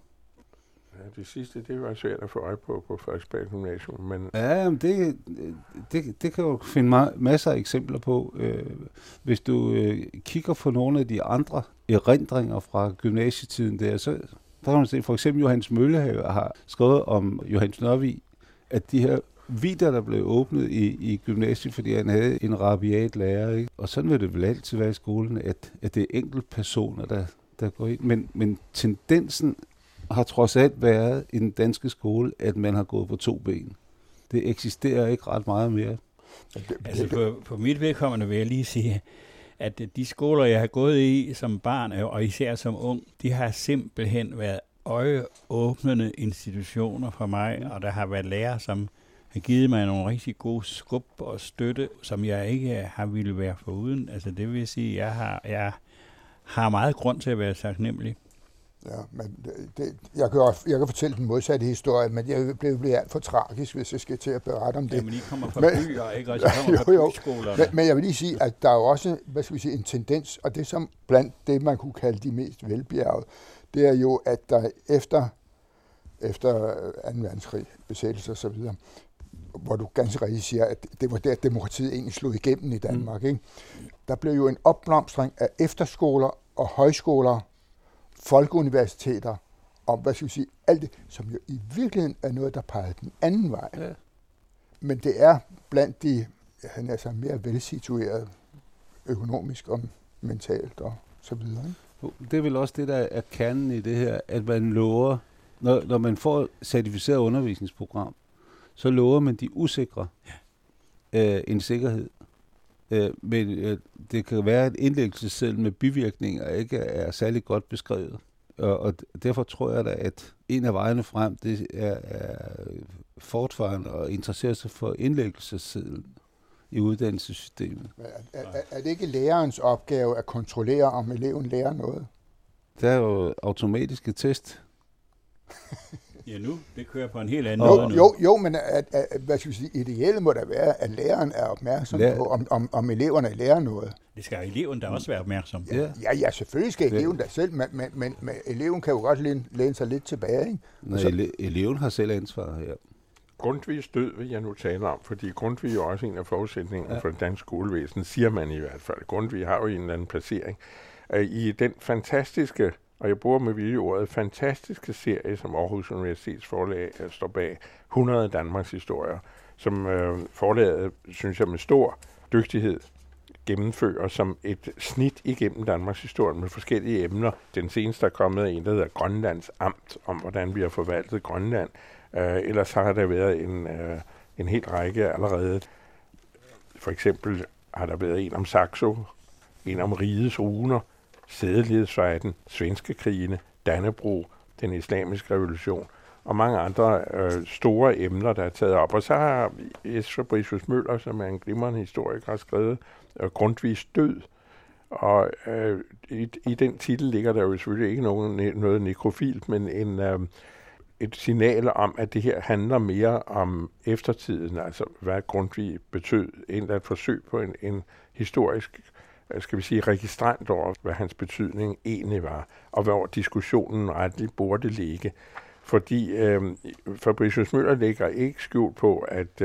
Ja, det sidste, det var svært at få øje på Frederiksberg Gymnasium, men... Ja, men det kan jo finde masser af eksempler på. Hvis du kigger på nogle af de andre erindringer fra gymnasietiden der, så... Der kan man se, for eksempel Johannes Møllehave har skrevet om Johannes Nørvig, at de her vidder, der blev åbnet i gymnasiet, fordi han havde en rabiat lærer. Ikke? Og sådan vil det vel altid være i skolen, at det er enkeltpersoner, der går ind. Men tendensen har trods alt været i den danske skole, at man har gået på to ben. Det eksisterer ikke ret meget mere. Altså for mit vedkommende vil jeg lige sige, at de skoler, jeg har gået i som barn, og især som ung, de har simpelthen været øjeåbnende institutioner for mig, og der har været lærere, som har givet mig nogle rigtig gode skub og støtte, som jeg ikke har ville være foruden. Altså det vil sige, at jeg har meget grund til at være taknemmelig. Ja, men jeg kan fortælle den modsatte historie, men jeg bliver alt for tragisk, hvis jeg skal til at berette om det. Jamen, I kommer fra byer, ikke? Og så kommer fra byskolerne. Men jeg vil lige sige, at der er jo også, hvad skal vi sige, en tendens, og det som blandt det, man kunne kalde de mest velbjergede, det er jo, at der efter 2. verdenskrig, besættelse og så videre, hvor du ganske rigtigt siger, at det var der, at demokratiet egentlig slog igennem i Danmark, ikke? Der blev jo en opblomstring af efterskoler og højskoler, folkeuniversiteter om, hvad skal vi sige, alt det, som jo i virkeligheden er noget, der peger den anden vej. Ja. Men det er blandt de mere velsituerede økonomisk og mentalt og så videre. Det er vel også det, der er kernen i det her, at man lover, når man får et certificeret undervisningsprogram, så lover man de usikre en sikkerhed. Men det kan være, at indlæggelsessedlen med bivirkninger ikke er særlig godt beskrevet. Og derfor tror jeg da, at en af vejene frem, det er fortfarende og interessere sig for indlæggelsessedlen i uddannelsessystemet. Er det ikke lærerens opgave at kontrollere, om eleven lærer noget? Der er jo automatiske test. Ja, nu. Det kører på en helt anden måde. Jo, men hvad skal vi sige, ideelt må der være, at læreren er opmærksom på, om eleverne lærer noget. Det skal eleven da også være opmærksom på. Ja, selvfølgelig skal eleven da selv, men eleven kan jo godt læne sig lidt tilbage, ikke? Nej, så eleven har selv ansvaret her. Grundtvigs død vil jeg nu tale om, fordi Grundtvig er også en af forudsætningerne for det danske skolevæsen, siger man i hvert fald. Grundtvig har jo en eller anden placering. I den fantastiske, og jeg bruger med vilje ordet, fantastiske serie, som Aarhus Universitets forlag står bag, 100 Danmarks historier, som forlaget, synes jeg, med stor dygtighed gennemfører som et snit igennem Danmarks historie med forskellige emner. Den seneste er kommet en, der hedder Grønlands Amt, om hvordan vi har forvaltet Grønland. Ellers har der været en hel række allerede. For eksempel har der været en om Saxo, en om rigets runer, sædelighedsfejden, svenske krigene, Dannebrog, den islamiske revolution og mange andre store emner, der er taget op. Og så har Jens Fabricius Møller, som er en glimrende historiker, skrevet Grundtvigs død. Og i den titel ligger der jo selvfølgelig ikke noget nekrofilt, men et signal om, at det her handler mere om eftertiden, altså hvad Grundtvig betød, end at forsøg på en historisk, skal vi sige, registrant over, hvad hans betydning egentlig var, og hvor diskussionen retligt burde ligge. Fordi Fabricius Møller lægger ikke skjul på, at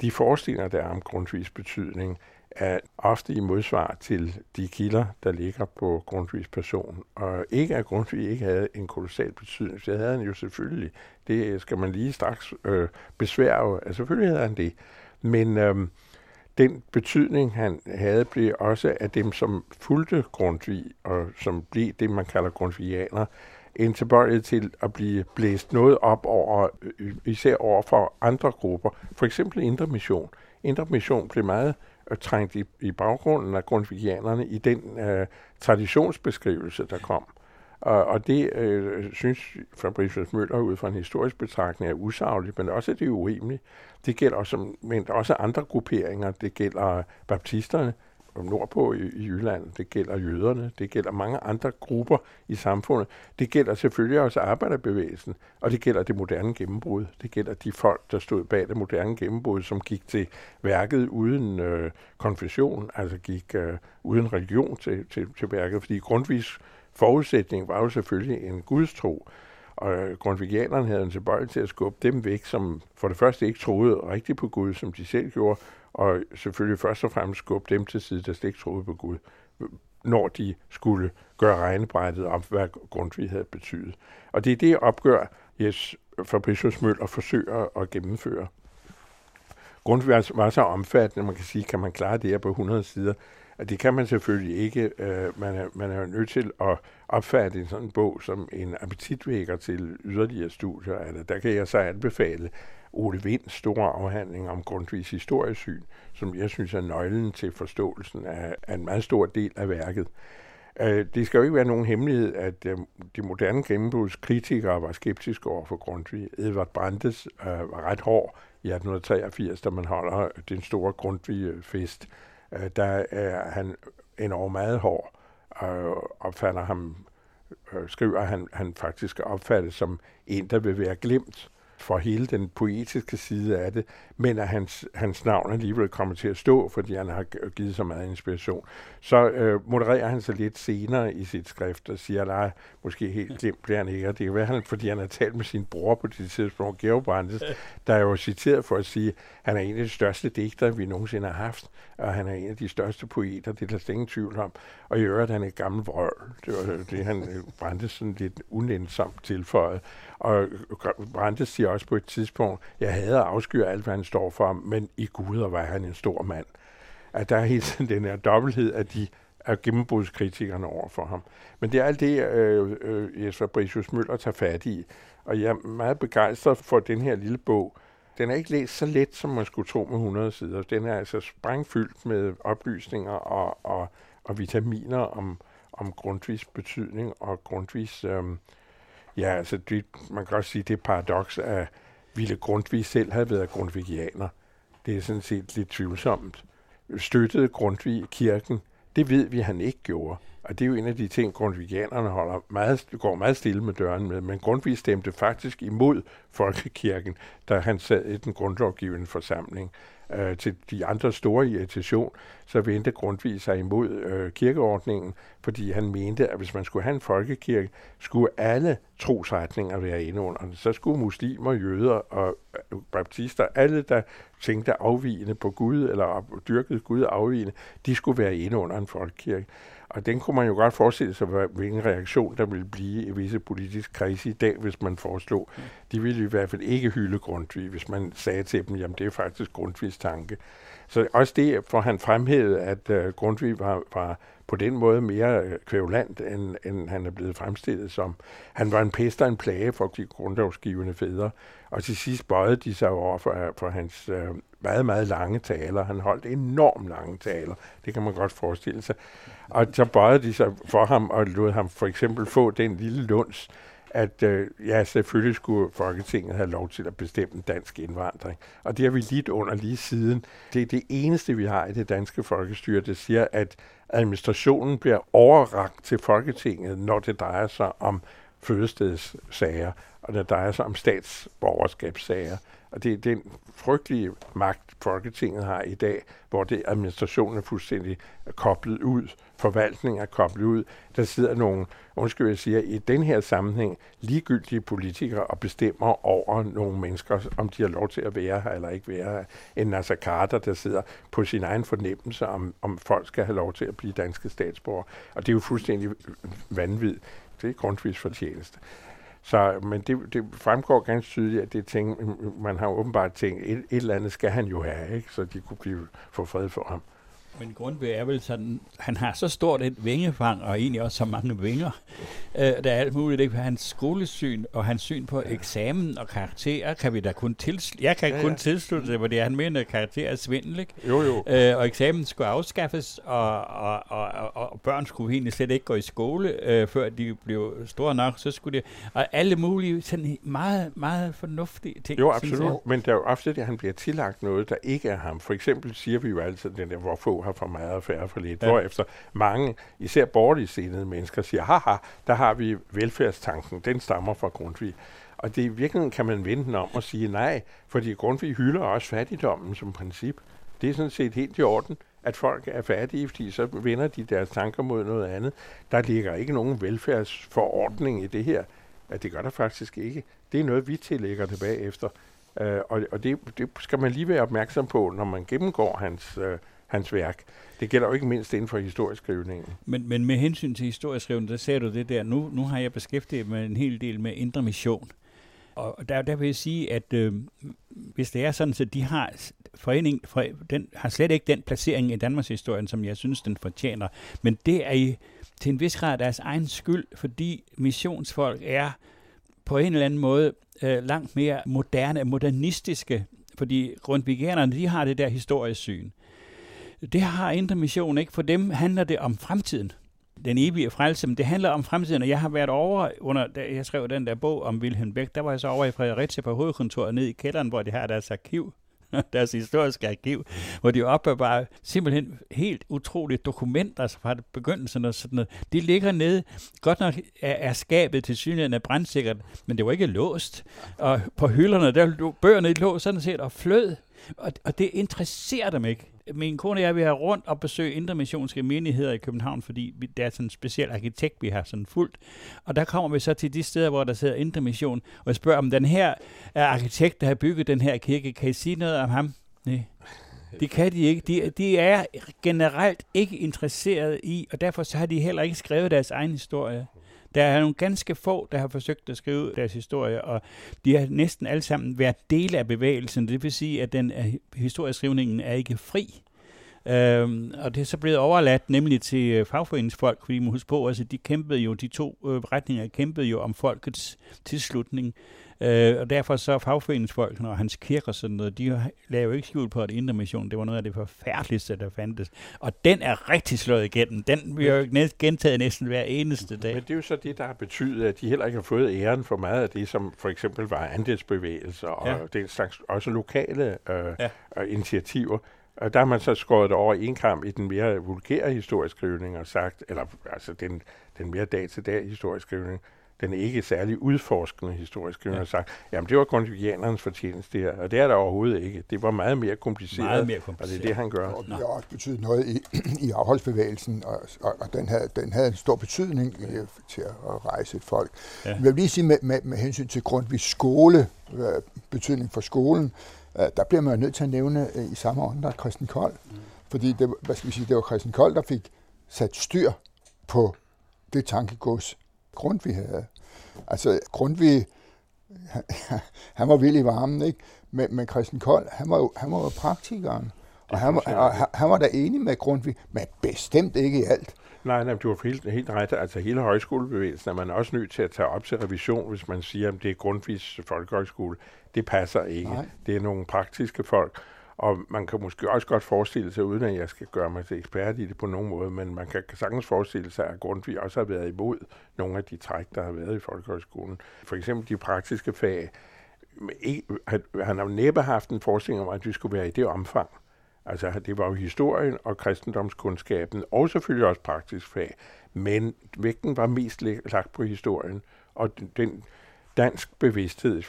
de forestillinger, der er om Grundtvigs betydning, er ofte i modsvar til de kilder, der ligger på Grundtvigs person. Og ikke at Grundtvig ikke havde en kolossal betydning, det havde han jo selvfølgelig. Det skal man lige straks besværge. Altså, selvfølgelig havde han det. Men den betydning, han havde, blev også af dem, som fulgte Grundtvig, og som blev det, man kalder grundtvigianer, en tilbøjelighed til at blive blæst noget op over, især over for andre grupper. For eksempel Indre Mission. Indre Mission blev meget trængt i baggrunden af grundtvigianerne i den traditionsbeskrivelse, der kom. Og det synes Fabricius Møller ud fra en historisk betragtning er usagligt, men også det er urimeligt. Det gælder også, men også andre grupperinger. Det gælder baptisterne nordpå i Jylland, det gælder jøderne, det gælder mange andre grupper i samfundet. Det gælder selvfølgelig også arbejderbevægelsen, og det gælder det moderne gennembrud. Det gælder de folk, der stod bag det moderne gennembrud, som gik til værket uden konfession, altså gik uden religion til værket, fordi Grundtvigs forudsætning var jo selvfølgelig en gudstro, og grundtvigianerne havde en tilbøjelighed til at skubbe dem væk, som for det første ikke troede rigtigt på Gud, som de selv gjorde, og selvfølgelig først og fremmest skubbe dem til side, der slet ikke troede på Gud, når de skulle gøre regnebrættet om, hvad Grundtvig havde betydet. Og det er det opgør, Jens Fabricius Møller forsøger at gennemføre. Grundtvig var så omfattende, man kan sige, kan man klare det her på 100 sider, og det kan man selvfølgelig ikke. Man er nødt til at opfatte en sådan bog som en appetitvækker til yderligere studier. Altså, der kan jeg så anbefale Ole Winds store afhandling om Grundtvigs historiesyn, som jeg synes er nøglen til forståelsen af en meget stor del af værket. Det skal jo ikke være nogen hemmelighed, at de moderne gennembruds kritikere var skeptiske over for Grundtvig. Edvard Brandes var ret hård i 1883, da man holder den store Grundtvig-fest. Der er han enormt meget hård, og opfatter ham, skriver han faktisk opfattes som en, der vil være glemt. for hele den poetiske side af det, men at hans navn alligevel kommer til at stå, fordi han har givet så meget inspiration. Så modererer han sig lidt senere i sit skrift og siger, nej, måske helt glemt bliver han ikke, og det kan være, fordi han har talt med sin bror på det tidspunkt, Georg Brandes, der er jo citeret for at sige, han er en af de største digtere, vi nogensinde har haft, og han er en af de største poeter, det er der ingen tvivl om, og i øvrigt, han er et gammel vrøvl. Det var det, han Brandes sådan lidt unensomt tilføjet. Og Brandes siger også på et tidspunkt, jeg hader afskyr alt, hvad han står for, men i guder var han en stor mand. At der er helt sådan den her dobbelthed af de af gennembrudskritikerne over for ham. Men det er alt det, Jens Fabricius Møller tager fat i. Og jeg er meget begejstret for den her lille bog. Den er ikke læst så let, som man skulle tro med 100 sider. Den er altså sprængfyldt med oplysninger og vitaminer om Grundtvigs betydning og Grundtvigs... man kan også sige, det paradoks, at ville Grundtvig selv have været grundtvigianer. Det er sådan set lidt tvivlsomt. Støttede Grundtvig kirken? Det ved vi, han ikke gjorde. Og det er jo en af de ting, grundtvigianerne går meget stille med døren med. Men Grundtvig stemte faktisk imod folkekirken, da han sad i den grundlovgivende forsamling. Til de andre store irritation, så vendte Grundtvig sig imod kirkeordningen, fordi han mente, at hvis man skulle have en folkekirke, skulle alle trosretninger være inde under den. Så skulle muslimer, jøder og baptister, alle der tænkte afvigende på Gud, eller dyrkede Gud afvigende, de skulle være inde under en folkekirke. Og den kunne man jo godt forestille sig, hvilken reaktion der ville blive i visse politiske kredse i dag, hvis man foreslog. De ville i hvert fald ikke hylde Grundtvig, hvis man sagde til dem, jamen det er faktisk Grundtvigs tanke. Så også det, for han fremhævede, at Grundtvig var på den måde mere kvævlant, end han er blevet fremstillet som. Han var en pest og en plage for de grundlovsgivende fædre, og til sidst bøjede de sig over for hans meget, meget lange taler. Han holdt enormt lange taler, det kan man godt forestille sig. Og så bøjede de sig for ham og lod ham for eksempel få den lille luns, at selvfølgelig skulle Folketinget have lov til at bestemme dansk indvandring. Og det har vi lidt under lige siden. Det er det eneste, vi har i det danske folkestyre, der siger, at administrationen bliver overrakt til Folketinget, når det drejer sig om fødestedssager, og når det drejer sig om statsborgerskabssager. Og det er den frygtelige magt, Folketinget har i dag, hvor det administrationen er fuldstændig koblet ud, forvaltningen er koblet ud. Der sidder nogle, undskyld jeg siger, i den her sammenhæng ligegyldige politikere og bestemmer over nogle mennesker, om de har lov til at være her eller ikke være her. En Nasser Carter, der sidder på sin egen fornemmelse, om folk skal have lov til at blive danske statsborgere. Og det er jo fuldstændig vanvittigt. Det er Grundtvigs fortjeneste. Så, men det fremgår ganske tydeligt, at det ting, man har åbenbart tænkt, et eller andet skal han jo have, ikke? Så de kunne få fred for ham. Men Grundtvig er vel sådan, han har så stort et vingefang, og egentlig også så mange vinger, der er alt muligt, ikke? Hans skolesyn og hans syn på eksamen og karakterer, kan vi da kun tilslutte det, fordi han mener, at karakterer er svindel, ikke? Jo. Og eksamen skulle afskaffes, og børn skulle egentlig slet ikke gå i skole, før de blev store nok, så skulle de, og alle mulige sådan meget, meget fornuftige ting. Jo, absolut, men der er jo ofte, at han bliver tillagt noget, der ikke er ham. For eksempel siger vi jo altid, den der, hvor få har for meget og færre for lidt, hvorefter mange, især borgerligt sindede mennesker, siger, haha, der har vi velfærdstanken, den stammer fra Grundtvig. Og det i virkeligheden kan man vende den om og sige nej, fordi Grundtvig hylder også fattigdommen som princip. Det er sådan set helt i orden, at folk er fattige, fordi så vender de deres tanker mod noget andet. Der ligger ikke nogen velfærdsforordning i det her, at det gør der faktisk ikke. Det er noget, vi tillægger det bagefter. Og det skal man lige være opmærksom på, når man gennemgår hans værk. Det gælder jo ikke mindst inden for historieskrivningen. Men med hensyn til historieskrivningen, der ser du det der. Nu har jeg beskæftiget mig en hel del med Indre Mission. Og der vil jeg sige, at hvis det er sådan, så de har den har slet ikke den placering i Danmarks historien, som jeg synes, den fortjener. Men det er til en vis grad deres egen skyld, fordi missionsfolk er på en eller anden måde langt mere modernistiske, fordi grundtvigianerne, de har det der historiesyn. Det har Indre Mission ikke. For dem handler det om fremtiden. Den evige frelse, men det handler om fremtiden. Og jeg har været over, da jeg skrev den der bog om Wilhelm Beck, der var jeg så over i Fredericia på hovedkontoret nede i kælderen, hvor de har deres arkiv. deres historiske arkiv, hvor de opbevarer simpelthen helt utrolige dokumenter altså fra begyndelsen og sådan noget. De ligger nede, godt nok er skabet til synligheden af brandsikkert, men det var ikke låst. Og på hylderne, der lå bøgerne lå sådan set og flød, og det interesserer dem ikke. Min kone og jeg vil have rundt og besøge indre missionske menigheder i København, fordi der er sådan en speciel arkitekt, vi har sådan fuldt. Og der kommer vi så til de steder, hvor der sidder indre mission, og jeg spørger, om den her arkitekt, der har bygget den her kirke, kan I sige noget om ham? Nej. Det kan de ikke. De er generelt ikke interesseret i, og derfor så har de heller ikke skrevet deres egen historie. Der er nogle ganske få, der har forsøgt at skrive deres historie, og de har næsten alle sammen været dele af bevægelsen. Det vil sige, at den historieskrivningen er ikke fri. Og det er så blevet overladt nemlig til fagforeningsfolk, fordi man husker på, altså, de kæmpede jo, de to retninger kæmpede jo om folkets tilslutning. Og derfor så fagforeningsfolk og Hans Kirke og sådan noget, de lavede jo ikke skjul på, at Indre Mission, det var noget af det forfærdeligste, der fandtes. Og den er rigtig slået igennem. Den bliver jo gentaget næsten hver eneste dag. Men det er jo så det, der har betydet, at de heller ikke har fået æren for meget af det, som for eksempel var andelsbevægelser og den slags også lokale initiativer. Og der har man så skåret over en kamp i den mere vulgære historieskrivning og sagt, eller altså den mere dag-til-dag historieskrivning, den ikke særlig udforskende historieskrivning, og sagt, jamen det var grundtvigianernes fortjeneste her, og det er der overhovedet ikke. Det var meget mere kompliceret, og det er det, han gør. Og det har også betydet noget i afholdsbevægelsen, og den havde en stor betydning til at rejse et folk. Ja. Jeg vil lige sige, med hensyn til Grundtvigs skole, betydning for skolen, der bliver man nødt til at nævne i samme åndedrag Christen Kold, fordi det, hvad skal vi sige, det var Christen Kold, der fik sat styr på det tankegods Grundtvig havde. Altså Grundtvig, han var vild i varmen, ikke? Men Christen Kold, han var praktikeren, og han var da enig med Grundtvig, men bestemt ikke i alt. Nej, du har helt ret. Altså hele højskolebevægelsen er man også nødt til at tage op til revision, hvis man siger, at det er Grundtvigs folkehøjskole. Det passer ikke. Nej. Det er nogle praktiske folk. Og man kan måske også godt forestille sig, uden at jeg skal gøre mig til ekspert i det på nogen måde, men man kan sagtens forestille sig, at Grundtvig også har været imod nogle af de træk, der har været i folkehøjskolen. For eksempel de praktiske fag. Han har jo næppe haft en forestilling om, at de skulle være i det omfang. Altså, det var jo historien og kristendomskundskaben, og selvfølgelig også praktisk fag, men vægten var mest lagt på historien, og den dansk bevidsthed, jeg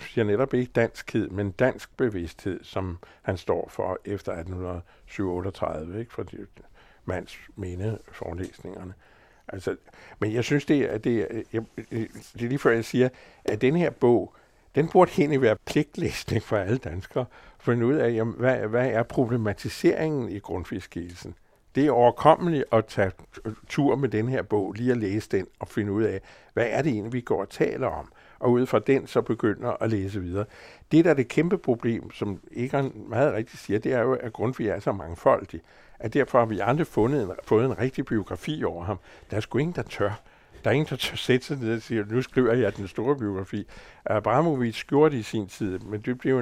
siger netop ikke danskhed, men dansk bevidsthed, som han står for efter 1837, ikke, for mands mene forelæsningerne. Altså, men jeg synes, det er lige før jeg siger, at den her bog, den burde egentlig være pligtlæsning for alle danskere, for at finde ud af, jamen, hvad er problematiseringen i Grundtvig-skikkelsen. Det er overkommeligt at tage tur med den her bog, lige at læse den og finde ud af, hvad er det egentlig, vi går og taler om, og ud fra den så begynder at læse videre. Det, der er det kæmpe problem, som Egon meget rigtigt siger, det er jo, at Grundtvig er så mangfoldig, at derfor har vi aldrig fået en rigtig biografi over ham. Der er sgu ingen, der tør. Der er ingen, der tør sætte sig ned og siger, nu skriver jeg den store biografi. Abramovich gjorde det i sin tid, men det blev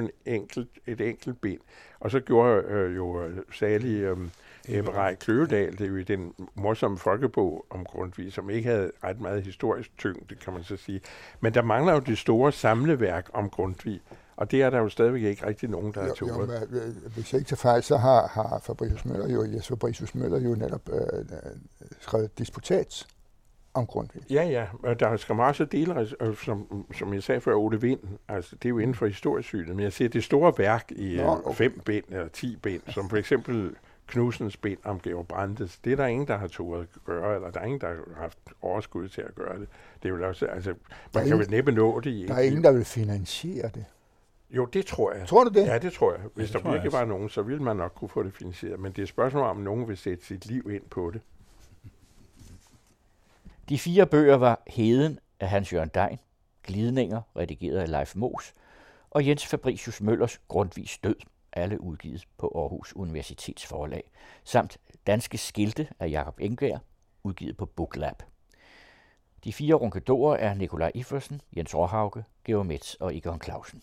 et enkelt ben. Og så gjorde særlig Ray Kløvedal det jo i den morsomme folkebog om Grundtvig, som ikke havde ret meget historisk tyngde, kan man så sige. Men der mangler jo det store samleværk om Grundtvig, og det er der jo stadigvæk ikke rigtig nogen, der har tåret. Hvis jeg ikke tager fejl, så har Jens Fabricius Møller jo netop skrevet disputats om Grundtvig. Ja, og der skal man også dele, som jeg sagde før, Ole Wind, altså det er jo inden for historiesynet, men jeg siger, det store værk i 5 bind eller 10 bind, som for eksempel Knudsens bind om Georg Brandes, det er der ingen, der har tåret at gøre, eller der er ingen, der har haft overskud til at gøre det. Det er jo også, altså, man kan vel næppe nå det i. Der er ingen, der vil finansiere det. Jo, det tror jeg. Tror du det? Ja, det tror jeg. Hvis der virkelig var nogen, så ville man nok kunne få det finansieret, men det er et spørgsmål, om nogen vil sætte sit liv ind på det. De 4 bøger var Heden af Hans Jørgen Degn, Glidninger, redigeret af Leif Moos, og Jens Fabricius Møllers Grundtvigs død, alle udgivet på Aarhus Universitets Forlag, samt Danske skilte af Jakob Engberg, udgivet på Booklab. De 4 runkedorer er Nikolaj Iversen, Jens Raahauge, GeoMeds og Egon Clausen.